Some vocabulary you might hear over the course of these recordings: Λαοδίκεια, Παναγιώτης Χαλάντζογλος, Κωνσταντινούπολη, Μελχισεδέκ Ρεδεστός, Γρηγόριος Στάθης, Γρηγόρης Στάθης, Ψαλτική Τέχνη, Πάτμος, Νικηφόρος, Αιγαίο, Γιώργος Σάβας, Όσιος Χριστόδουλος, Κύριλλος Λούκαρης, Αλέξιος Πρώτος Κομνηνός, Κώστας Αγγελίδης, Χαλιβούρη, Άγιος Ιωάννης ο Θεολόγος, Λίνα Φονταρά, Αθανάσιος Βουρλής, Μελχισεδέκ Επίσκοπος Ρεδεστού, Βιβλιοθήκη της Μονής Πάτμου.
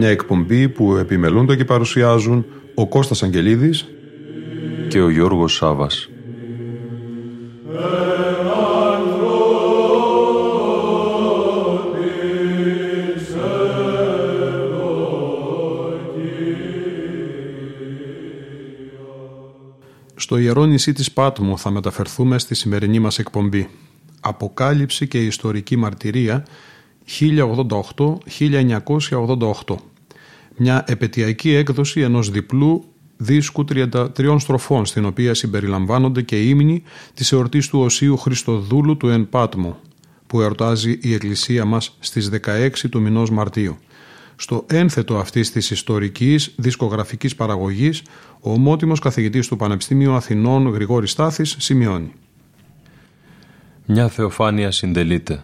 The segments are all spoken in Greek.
Μια εκπομπή που επιμελούνται και παρουσιάζουν ο Κώστας Αγγελίδης και ο Γιώργος Σάβας. Στο ιερό νησί της Πάτμου θα μεταφερθούμε στη σημερινή μας εκπομπή. Αποκάλυψη και ιστορική μαρτυρία 1088-1988. Μια επετειακή έκδοση ενός διπλού δίσκου 33 στροφών, στην οποία συμπεριλαμβάνονται και ύμνοι της εορτής του Οσίου Χριστοδούλου του εν Πάτμου, που εορτάζει η Εκκλησία μας στις 16 του μηνός Μαρτίου. Στο ένθετο αυτής της ιστορικής δισκογραφικής παραγωγής, ο ομότιμος καθηγητής του Πανεπιστημίου Αθηνών Γρηγόρης Στάθης σημειώνει: «Μια θεοφάνεια συντελείται.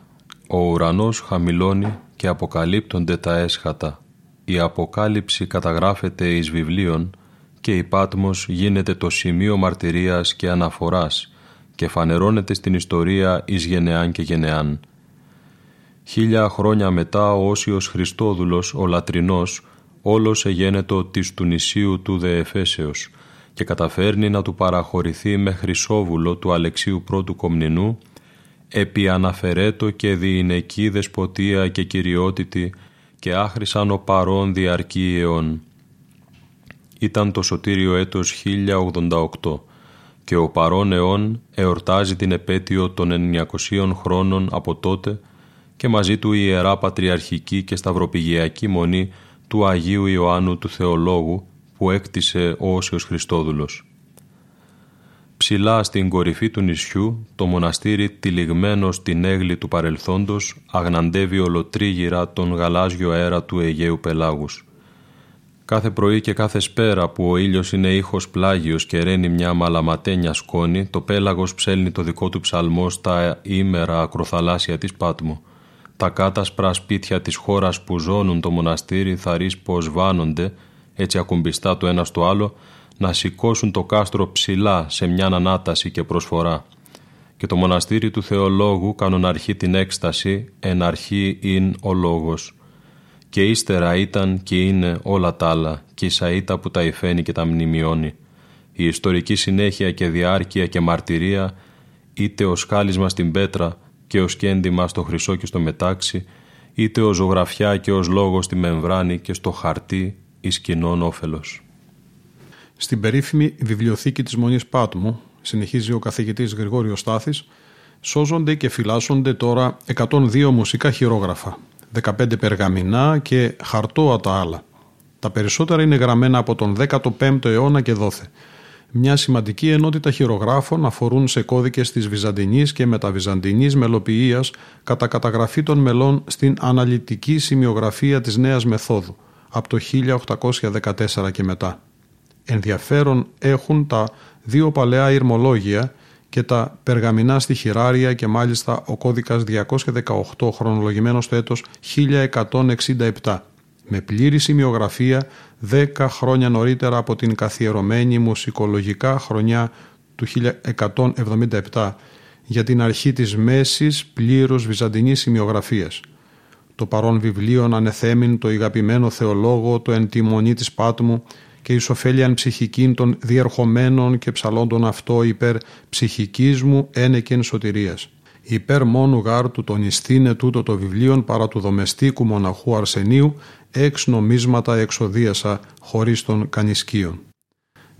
Ο ουρανός χαμηλώνει και αποκαλύπτονται τα έσχατα. Η αποκάλυψη καταγράφεται εις βιβλίων και η Πάτμος γίνεται το σημείο μαρτυρίας και αναφοράς και φανερώνεται στην ιστορία εις γενεάν και γενεάν. 1000 χρόνια μετά ο Όσιος Χριστόδουλος, ο Λατρινός, όλος εγένετο της του νησίου του δε Εφέσεως και καταφέρνει να του παραχωρηθεί με χρυσόβουλο του Αλεξίου Πρώτου Κομνηνού επί αναφερέτο και διηνεκή δεσποτεία και κυριότητη και άχρησαν ο παρών διαρκή αιών. Ήταν το σωτήριο έτος 1088 και ο παρών αιών εορτάζει την επέτειο των 900 χρόνων από τότε και μαζί του η Ιερά Πατριαρχική και Σταυροπηγιακή Μονή του Αγίου Ιωάννου του Θεολόγου που έκτισε ο Όσιος Χριστόδουλος. Ψηλά στην κορυφή του νησιού, το μοναστήρι τυλιγμένο στην έγλη του παρελθόντος αγναντεύει ολοτρίγυρα τον γαλάζιο αέρα του Αιγαίου πελάγους. Κάθε πρωί και κάθε σπέρα που ο ήλιος είναι ήχος πλάγιος και ρένει μια μαλαματένια σκόνη, το πέλαγος ψέλνει το δικό του ψαλμό στα ήμερα ακροθαλάσσια της Πάτμου. Τα κάτασπρα σπίτια της χώρας που ζώνουν το μοναστήρι θαρείς πως βάνονται, έτσι ακουμπιστά το ένα στο άλλο, να σηκώσουν το κάστρο ψηλά σε μια ανάταση και προσφορά. Και το μοναστήρι του Θεολόγου κανοναρχεί την έκσταση, εν αρχή ειν ο λόγος. Και ύστερα ήταν και είναι όλα τα άλλα, και η σαΐτα που τα υφαίνει και τα μνημειώνει. Η ιστορική συνέχεια και διάρκεια και μαρτυρία, είτε ως σκάλισμα στην πέτρα και ως κέντημα στο χρυσό και στο μετάξι, είτε ως ζωγραφιά και ως λόγο στη μεμβράνη και στο χαρτί, εις κοινών όφελος». Στην περίφημη Βιβλιοθήκη της Μονής Πάτμου, συνεχίζει ο καθηγητής Γρηγόριος Στάθης, σώζονται και φυλάσσονται τώρα 102 μουσικά χειρόγραφα, 15 περγαμηνά και χαρτόατα άλλα. Τα περισσότερα είναι γραμμένα από τον 15ο αιώνα και δόθε. Μια σημαντική ενότητα χειρογράφων αφορούν σε κώδικες της βυζαντινής και μεταβυζαντινής μελοποιίας κατά καταγραφή των μελών στην αναλυτική σημειογραφία της νέας μεθόδου από το 1814 και μετά. Ενδιαφέρον έχουν τα δύο παλαιά ηρμολόγια και τα περγαμηνά στη χειράρια και μάλιστα ο κώδικας 218 χρονολογημένο στο έτος 1167 με πλήρη σημειογραφία 10 χρόνια νωρίτερα από την καθιερωμένη μουσικολογικά χρονιά του 1177 για την αρχή της μέσης πλήρους βυζαντινής σημειογραφίας. Το παρόν βιβλίον ανεθέμην το ηγαπημένο θεολόγο το εν τη μονή της Πάτμου και εις ωφέλιαν ψυχικήν των διερχομένων και ψαλόντων αυτό υπέρ ψυχικής μου ένεκεν σωτηρίας. Υπέρ μόνου γάρτου τον ιστήνε τούτο το βιβλίον παρά του δομεστίκου μοναχού Αρσενίου εξ νομίσματα εξοδίασα χωρίς των κανισκίων.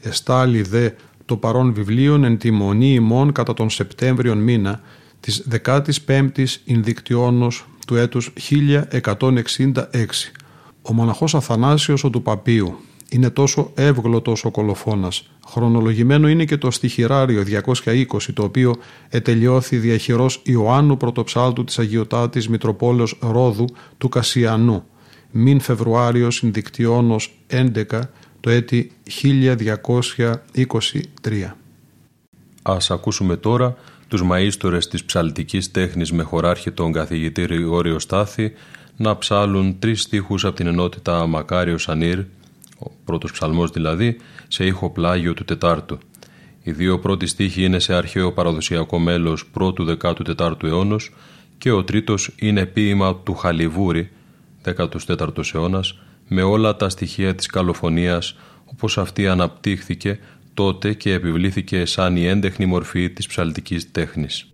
Εστάλει δε το παρόν βιβλίον εν τη μονή ημών κατά τον Σεπτέμβριον μήνα της 15ης Ινδικτιόνος του έτους 1166. Ο μοναχός Αθανάσιος ο του Παπίου είναι τόσο εύγλωτος ο κολοφώνας. Χρονολογημένο είναι και το στιχηράριο 220, το οποίο ετελειώθη διαχειρός Ιωάννου Πρωτοψάλτου της Αγιωτάτης Μητροπόλεως Ρόδου του Κασιανού, μην Φεβρουάριο συνδικτυώνος 11 το έτη 1223. Ας ακούσουμε τώρα τους μαΐστορες της ψαλτικής τέχνης με χωράρχη τον καθηγητή Γρηγόριο Στάθη να ψάλουν τρεις στίχους από την ενότητα Μακάριος Ανήρ, ο πρώτος ψαλμός δηλαδή, σε ήχο πλάγιο του τετάρτου. Οι δύο πρώτοι στίχοι είναι σε αρχαίο παραδοσιακό μέλος πρώτου 14ου αιώνος και ο τρίτος είναι ποίημα του Χαλιβούρη, 14ος αιώνας, με όλα τα στοιχεία της καλοφωνίας όπως αυτή αναπτύχθηκε τότε και επιβλήθηκε σαν η έντεχνη μορφή της ψαλτικής τέχνης.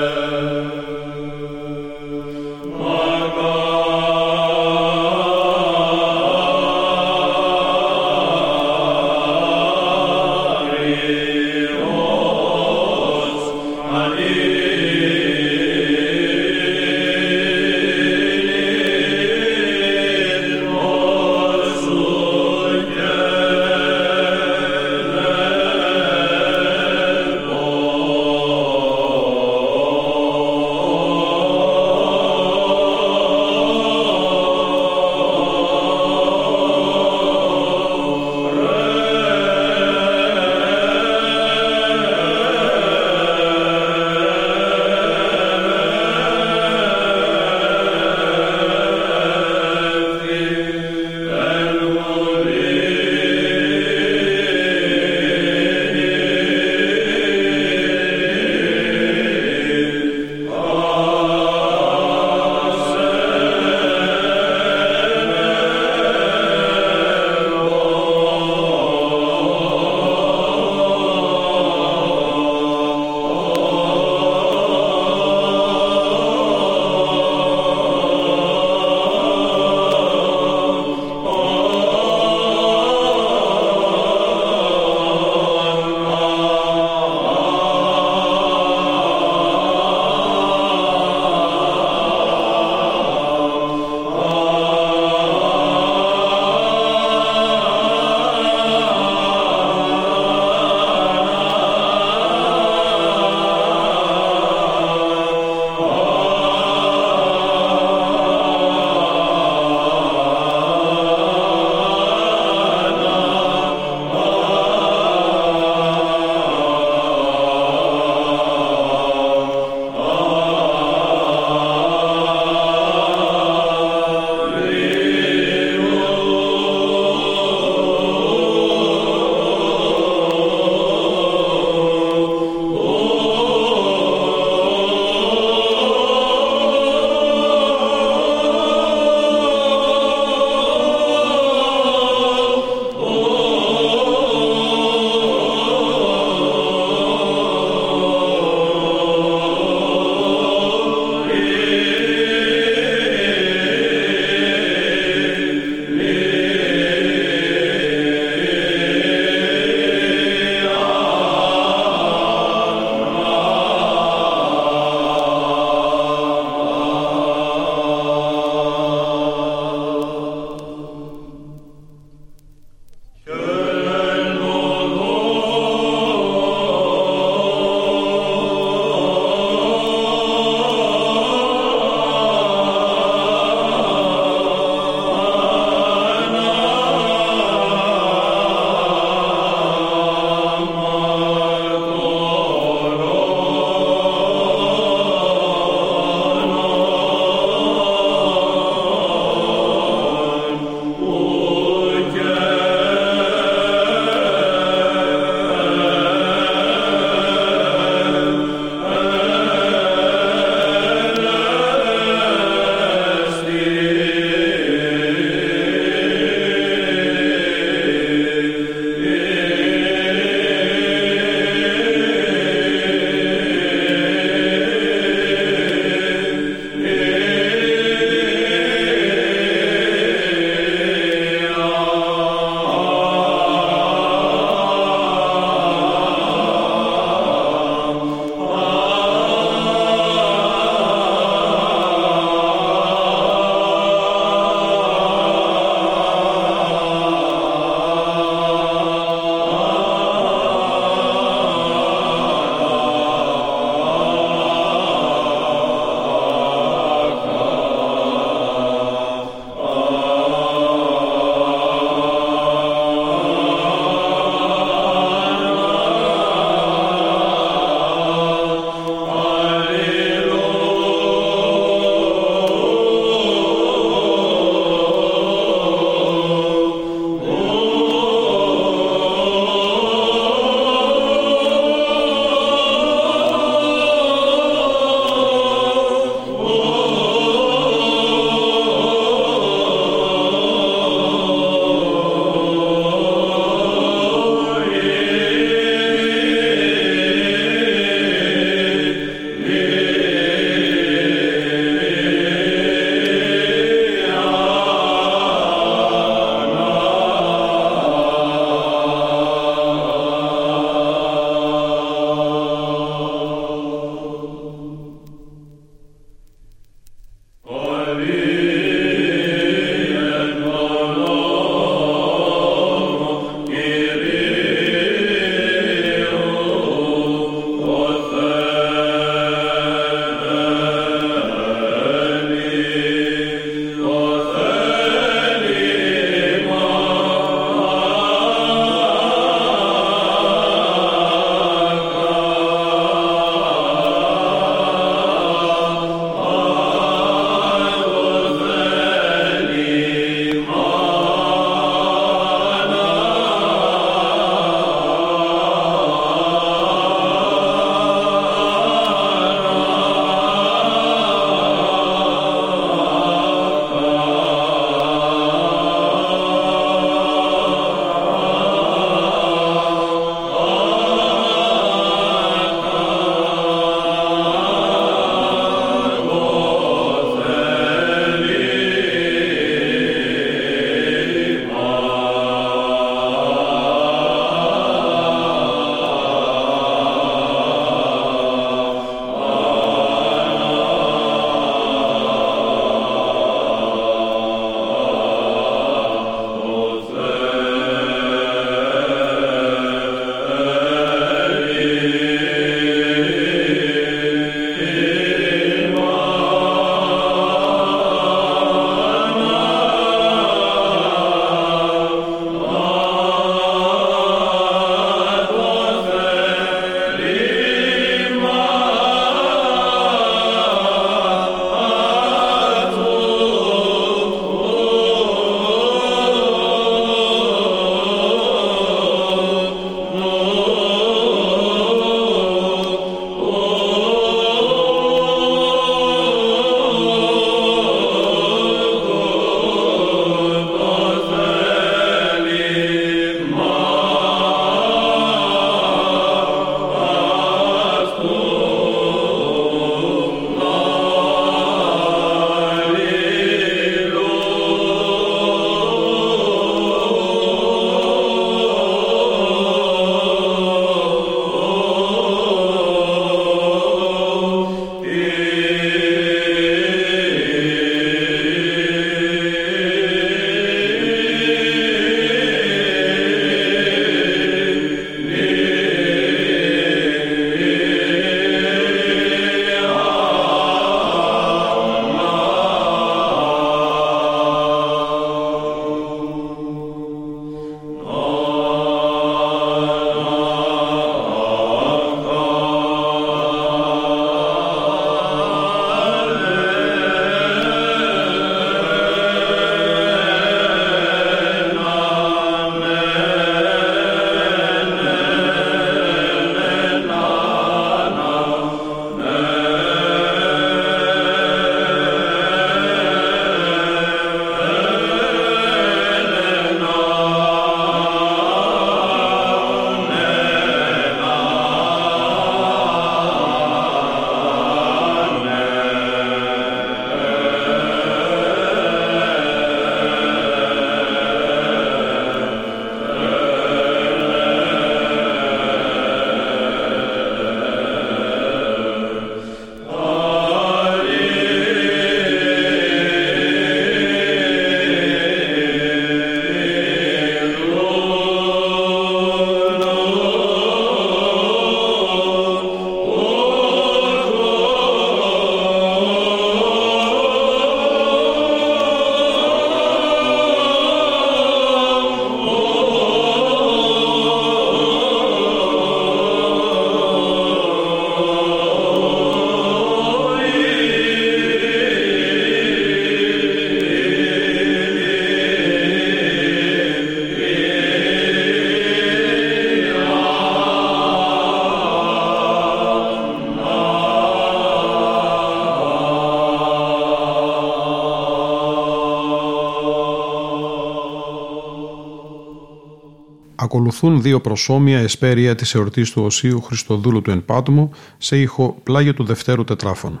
Ακολουθούν δύο προσώμια εσπέρια της εορτής του Οσίου Χριστοδούλου του εν Πάτμο σε ήχο πλάγιο του Δευτέρου Τετράφων.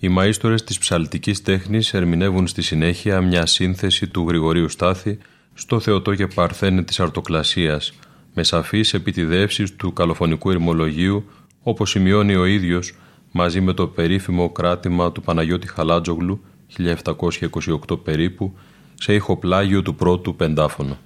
Οι μαΐστορες της ψαλτικής τέχνης ερμηνεύουν στη συνέχεια μια σύνθεση του Γρηγορίου Στάθη στο Θεοτό και Παρθένε της Αρτοκλασίας, με σαφείς επιτιδεύσεις του καλοφωνικού ηρμολογίου, όπως σημειώνει ο ίδιος, μαζί με το περίφημο κράτημα του Παναγιώτη Χαλάντζογλου, 1728 περίπου, σε ηχοπλάγιο του πρώτου πεντάφωνο.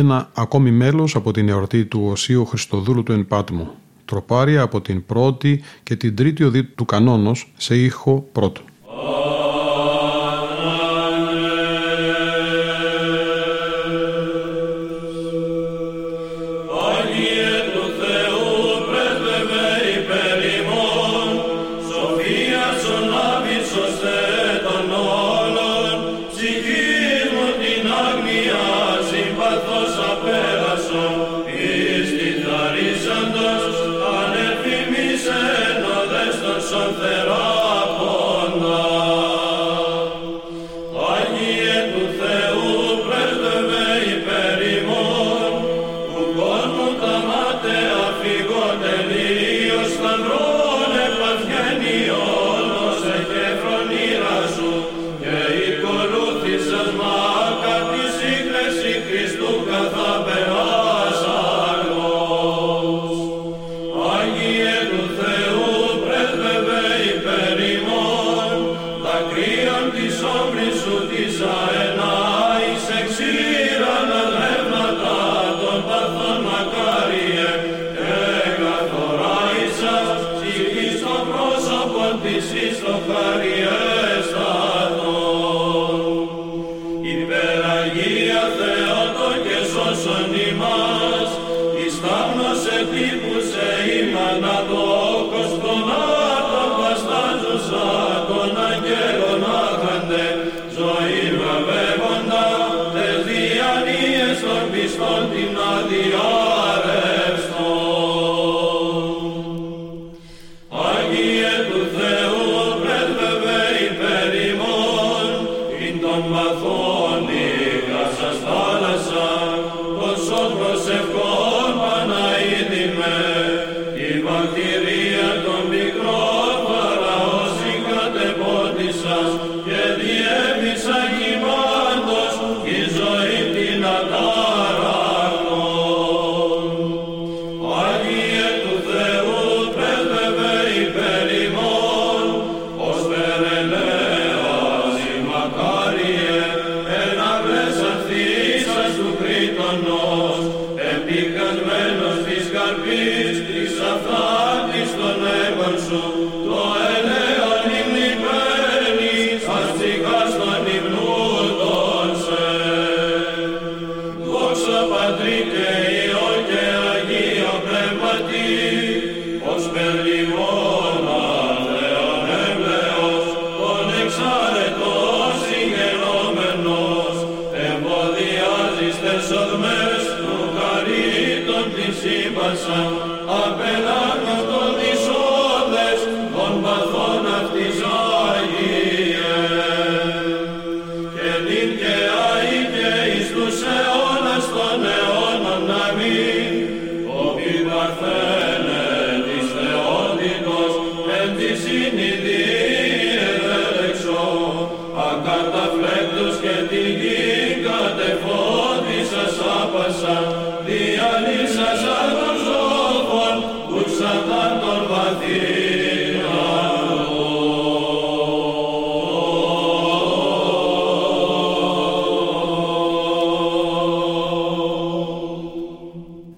ένα ακόμη μέλος από την εορτή του Οσίου Χριστοδούλου του εν Πάτμου, τροπάρια από την πρώτη και την τρίτη οδή του κανόνος σε ήχο πρώτο.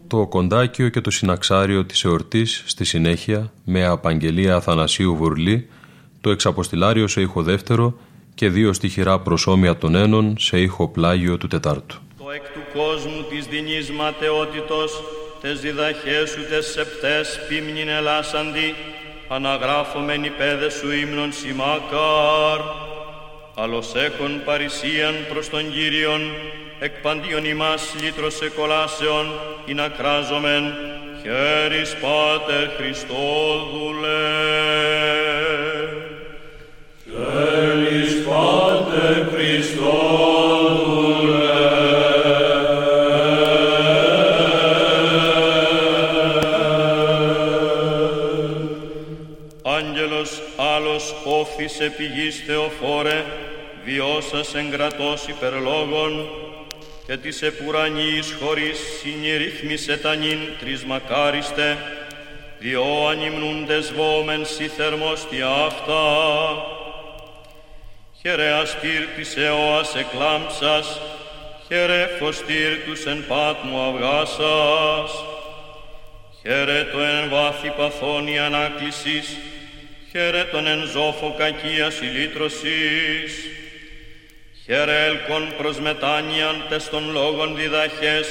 Το κοντάκιο και το συναξάριο της εορτής στη συνέχεια με απαγγελία Αθανασίου Βουρλή, το εξαποστηλάριο σε ήχο δεύτερο και δύο στιχηρά προσώμια των ένων σε ήχο πλάγιο του τετάρτου. Το εκ του κόσμου της δινής ματαιότητος, τες διδαχές σου τες σεπτές πίμνην ελάσαντι, αναγράφομεν υπέδε σου ύμνον σημάκαρ, αλλοσέχον παρησίαν προς τον Κύριον, εκ παντίον ημάς λύτρωσε κολάσεων, ή να κράζομεν, χέρις Πάτερ Χριστόδουλε. Χέρις Πάτερ Χριστόδουλε. Άγγελος άλλος όφης επί γης Θεοφόρε, βιώσας εγκρατός υπερλόγων, και της επουρανής χωρίς συνηρύθμισε τα νυν τρισμακάριστε, διό ανυμνούντες βόμεν σι θερμόστι αυτά. Χερεαστήρ της αιώας εκλάμψας, Χαίρε φωστήρτους εν Πάτμου αυγάσας, χαίρε το εν βάθη παθώνη ανάκλησης, χαίρε τον εν ζόφο κακίας ηλίτρωσης, χαίρε έλκον προς μετάνοιαν τες των λόγων διδαχές,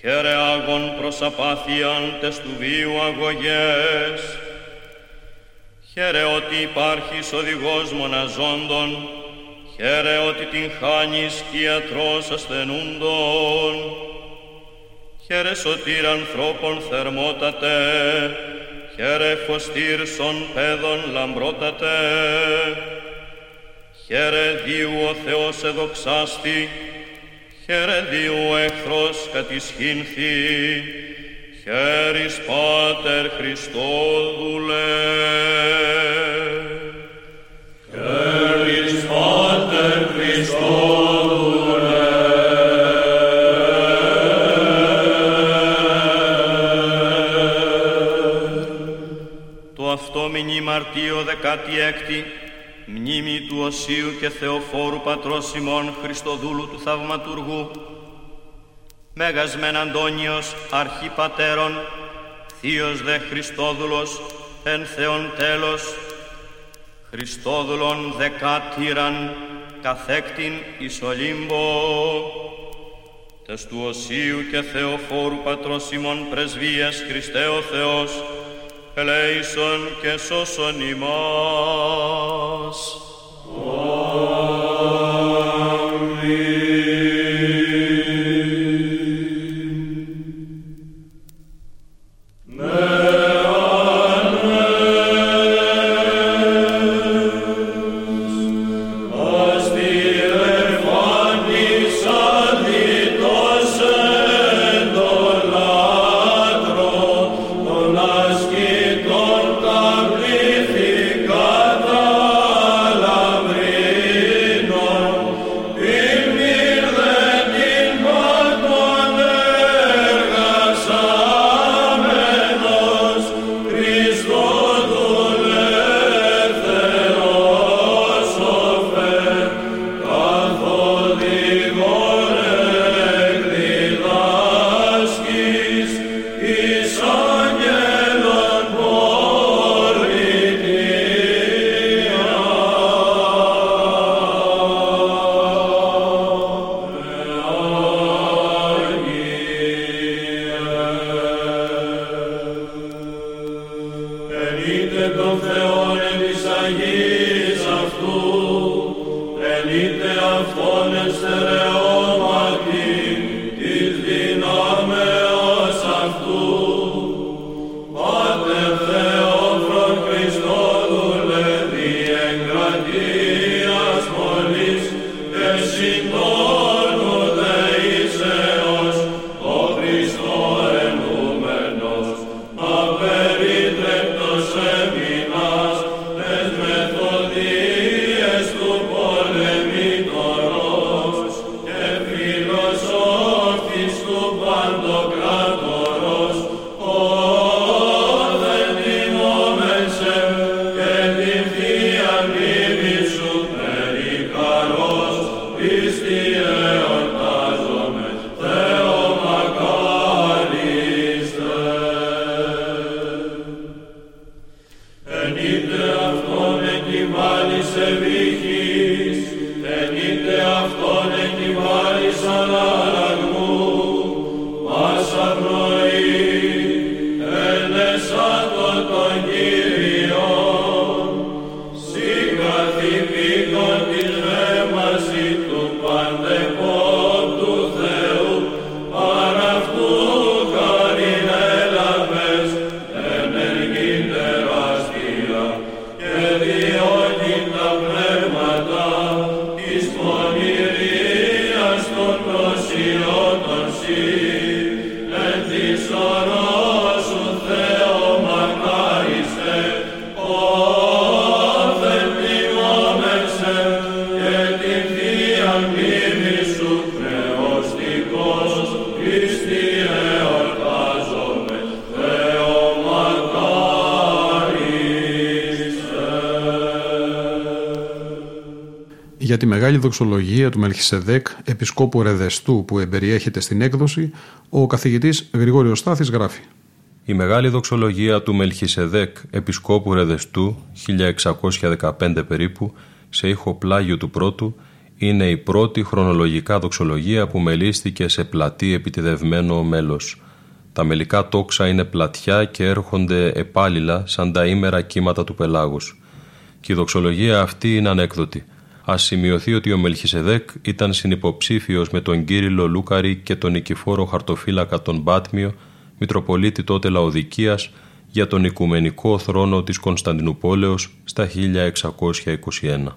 χαίρε άγων προς απάθειαν τες του βίου αγωγές, χαίρε ότι υπάρχεις οδηγός μοναζόντων, χαίρε ότι την χάνεις κι ιατρός ασθενούντων, χαίρε σωτήρ ανθρώπων θερμότατε, χαίρε φωστήρσον παιδών λαμπρότατε, χαίρε Δίου ο Θεός εδοξάστη, χαίρε Δίου ο εχθρός κατησχύνθη, χαίρις Πάτερ Χριστόδουλε. Χαίρις Πάτερ Χριστόδουλε. Το αυτό μηνύ Μαρτίου 16, μνήμη του Οσίου και Θεοφόρου Πατρός ημών Χριστοδούλου του Θαυματουργού, Μέγας μεν Αντώνιος, αρχή πατέρων, θείος δε Χριστόδουλος, εν Θεόν τέλος, Χριστόδουλον δεκάτηραν, καθέκτην εις Ολύμπο, τες του Οσίου και Θεοφόρου Πατρός ημών πρεσβείας Χριστέ ο Θεός, ελέησον και σώσον ημάς. Amen. για τη μεγάλη δοξολογία του Μελχισεδέκ Επισκόπου Ρεδεστού που εμπεριέχεται στην έκδοση, ο καθηγητής Γρηγόριος Στάθης γράφει. Η μεγάλη δοξολογία του Μελχισεδέκ Επισκόπου Ρεδεστού, 1615 περίπου, σε ήχο πλάγιου του πρώτου, είναι η πρώτη χρονολογικά δοξολογία που μελίστηκε σε πλατή επιτιδευμένο μέλος. Τα μελικά τόξα είναι πλατιά και έρχονται επάλληλα σαν τα ήμερα κύματα του πελάγους. Και η δοξολογία αυτή είναι ανέκδοτη. Ας σημειωθεί ότι ο Μελχισεδέκ ήταν συνυποψήφιος με τον Κύριλλο Λούκαρη και τον Νικηφόρο χαρτοφύλακα τον Πάτμιο, Μητροπολίτη τότε Λαοδικίας, για τον Οικουμενικό θρόνο της Κωνσταντινουπόλεως στα 1621.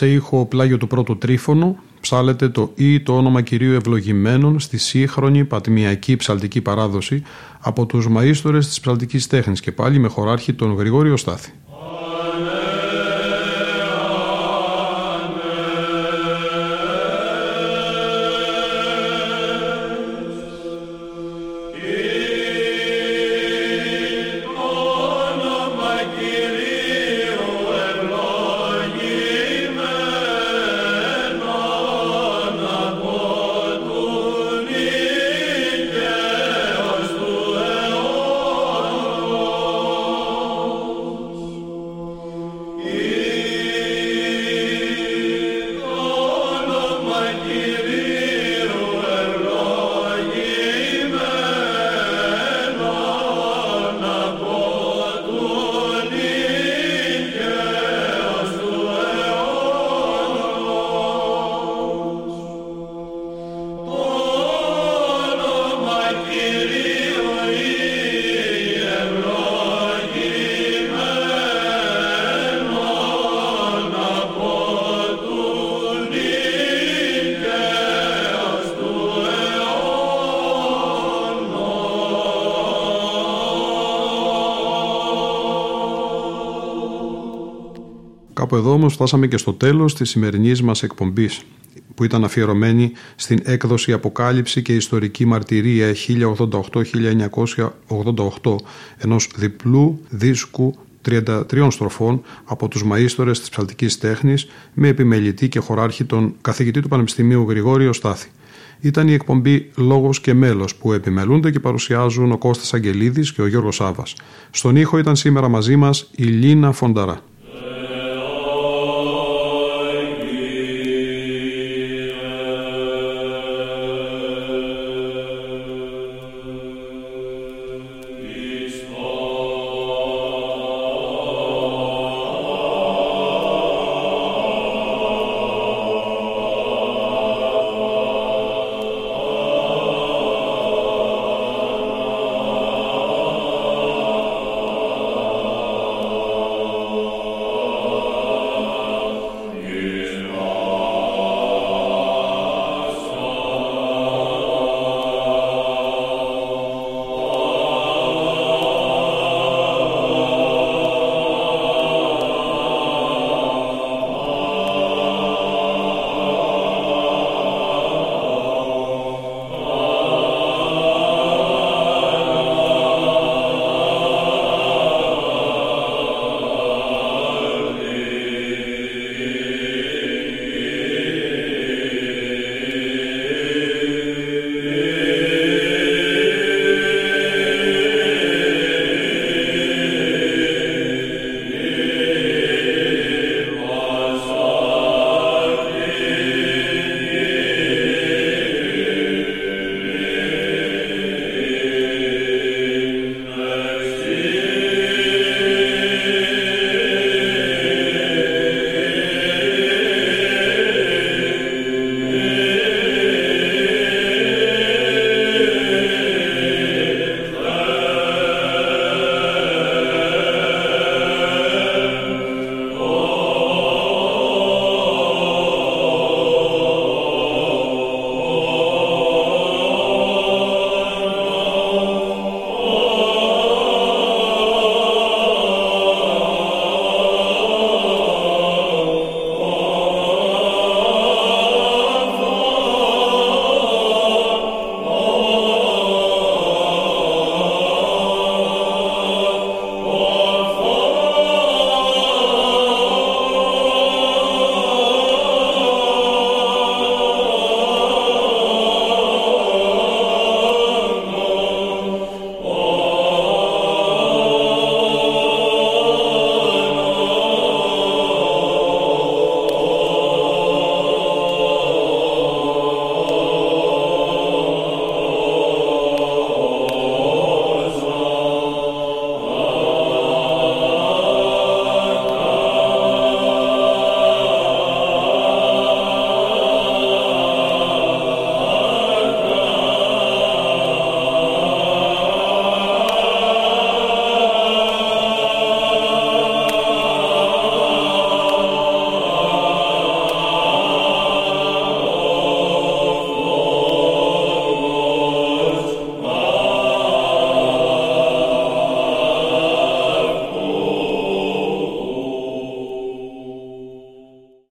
σε ήχο πλάγιο του πρώτου τρίφωνο ψάλλεται το «Ή» το όνομα Κυρίου Ευλογημένων στη σύγχρονη πατμιακή ψαλτική παράδοση από τους μαΐστορες της ψαλτικής τέχνης και πάλι με χωράρχη τον Γρηγόριο Στάθη. Από εδώ όμως φτάσαμε και στο τέλος της σημερινής μας εκπομπής, που ήταν αφιερωμένη στην έκδοση «Αποκάλυψη και ιστορική μαρτυρία 1088-1988» ενός διπλού δίσκου 33 στροφών από τους μαΐστορες της ψαλτικής τέχνης με επιμελητή και χωράρχη τον καθηγητή του Πανεπιστημίου Γρηγόριο Στάθη. Ήταν η εκπομπή «Λόγος και μέλος» που επιμελούνται και παρουσιάζουν ο Κώστας Αγγελίδης και ο Γιώργος Σάβας. Στον ήχο ήταν σήμερα μαζί μας η Λίνα Φονταρά.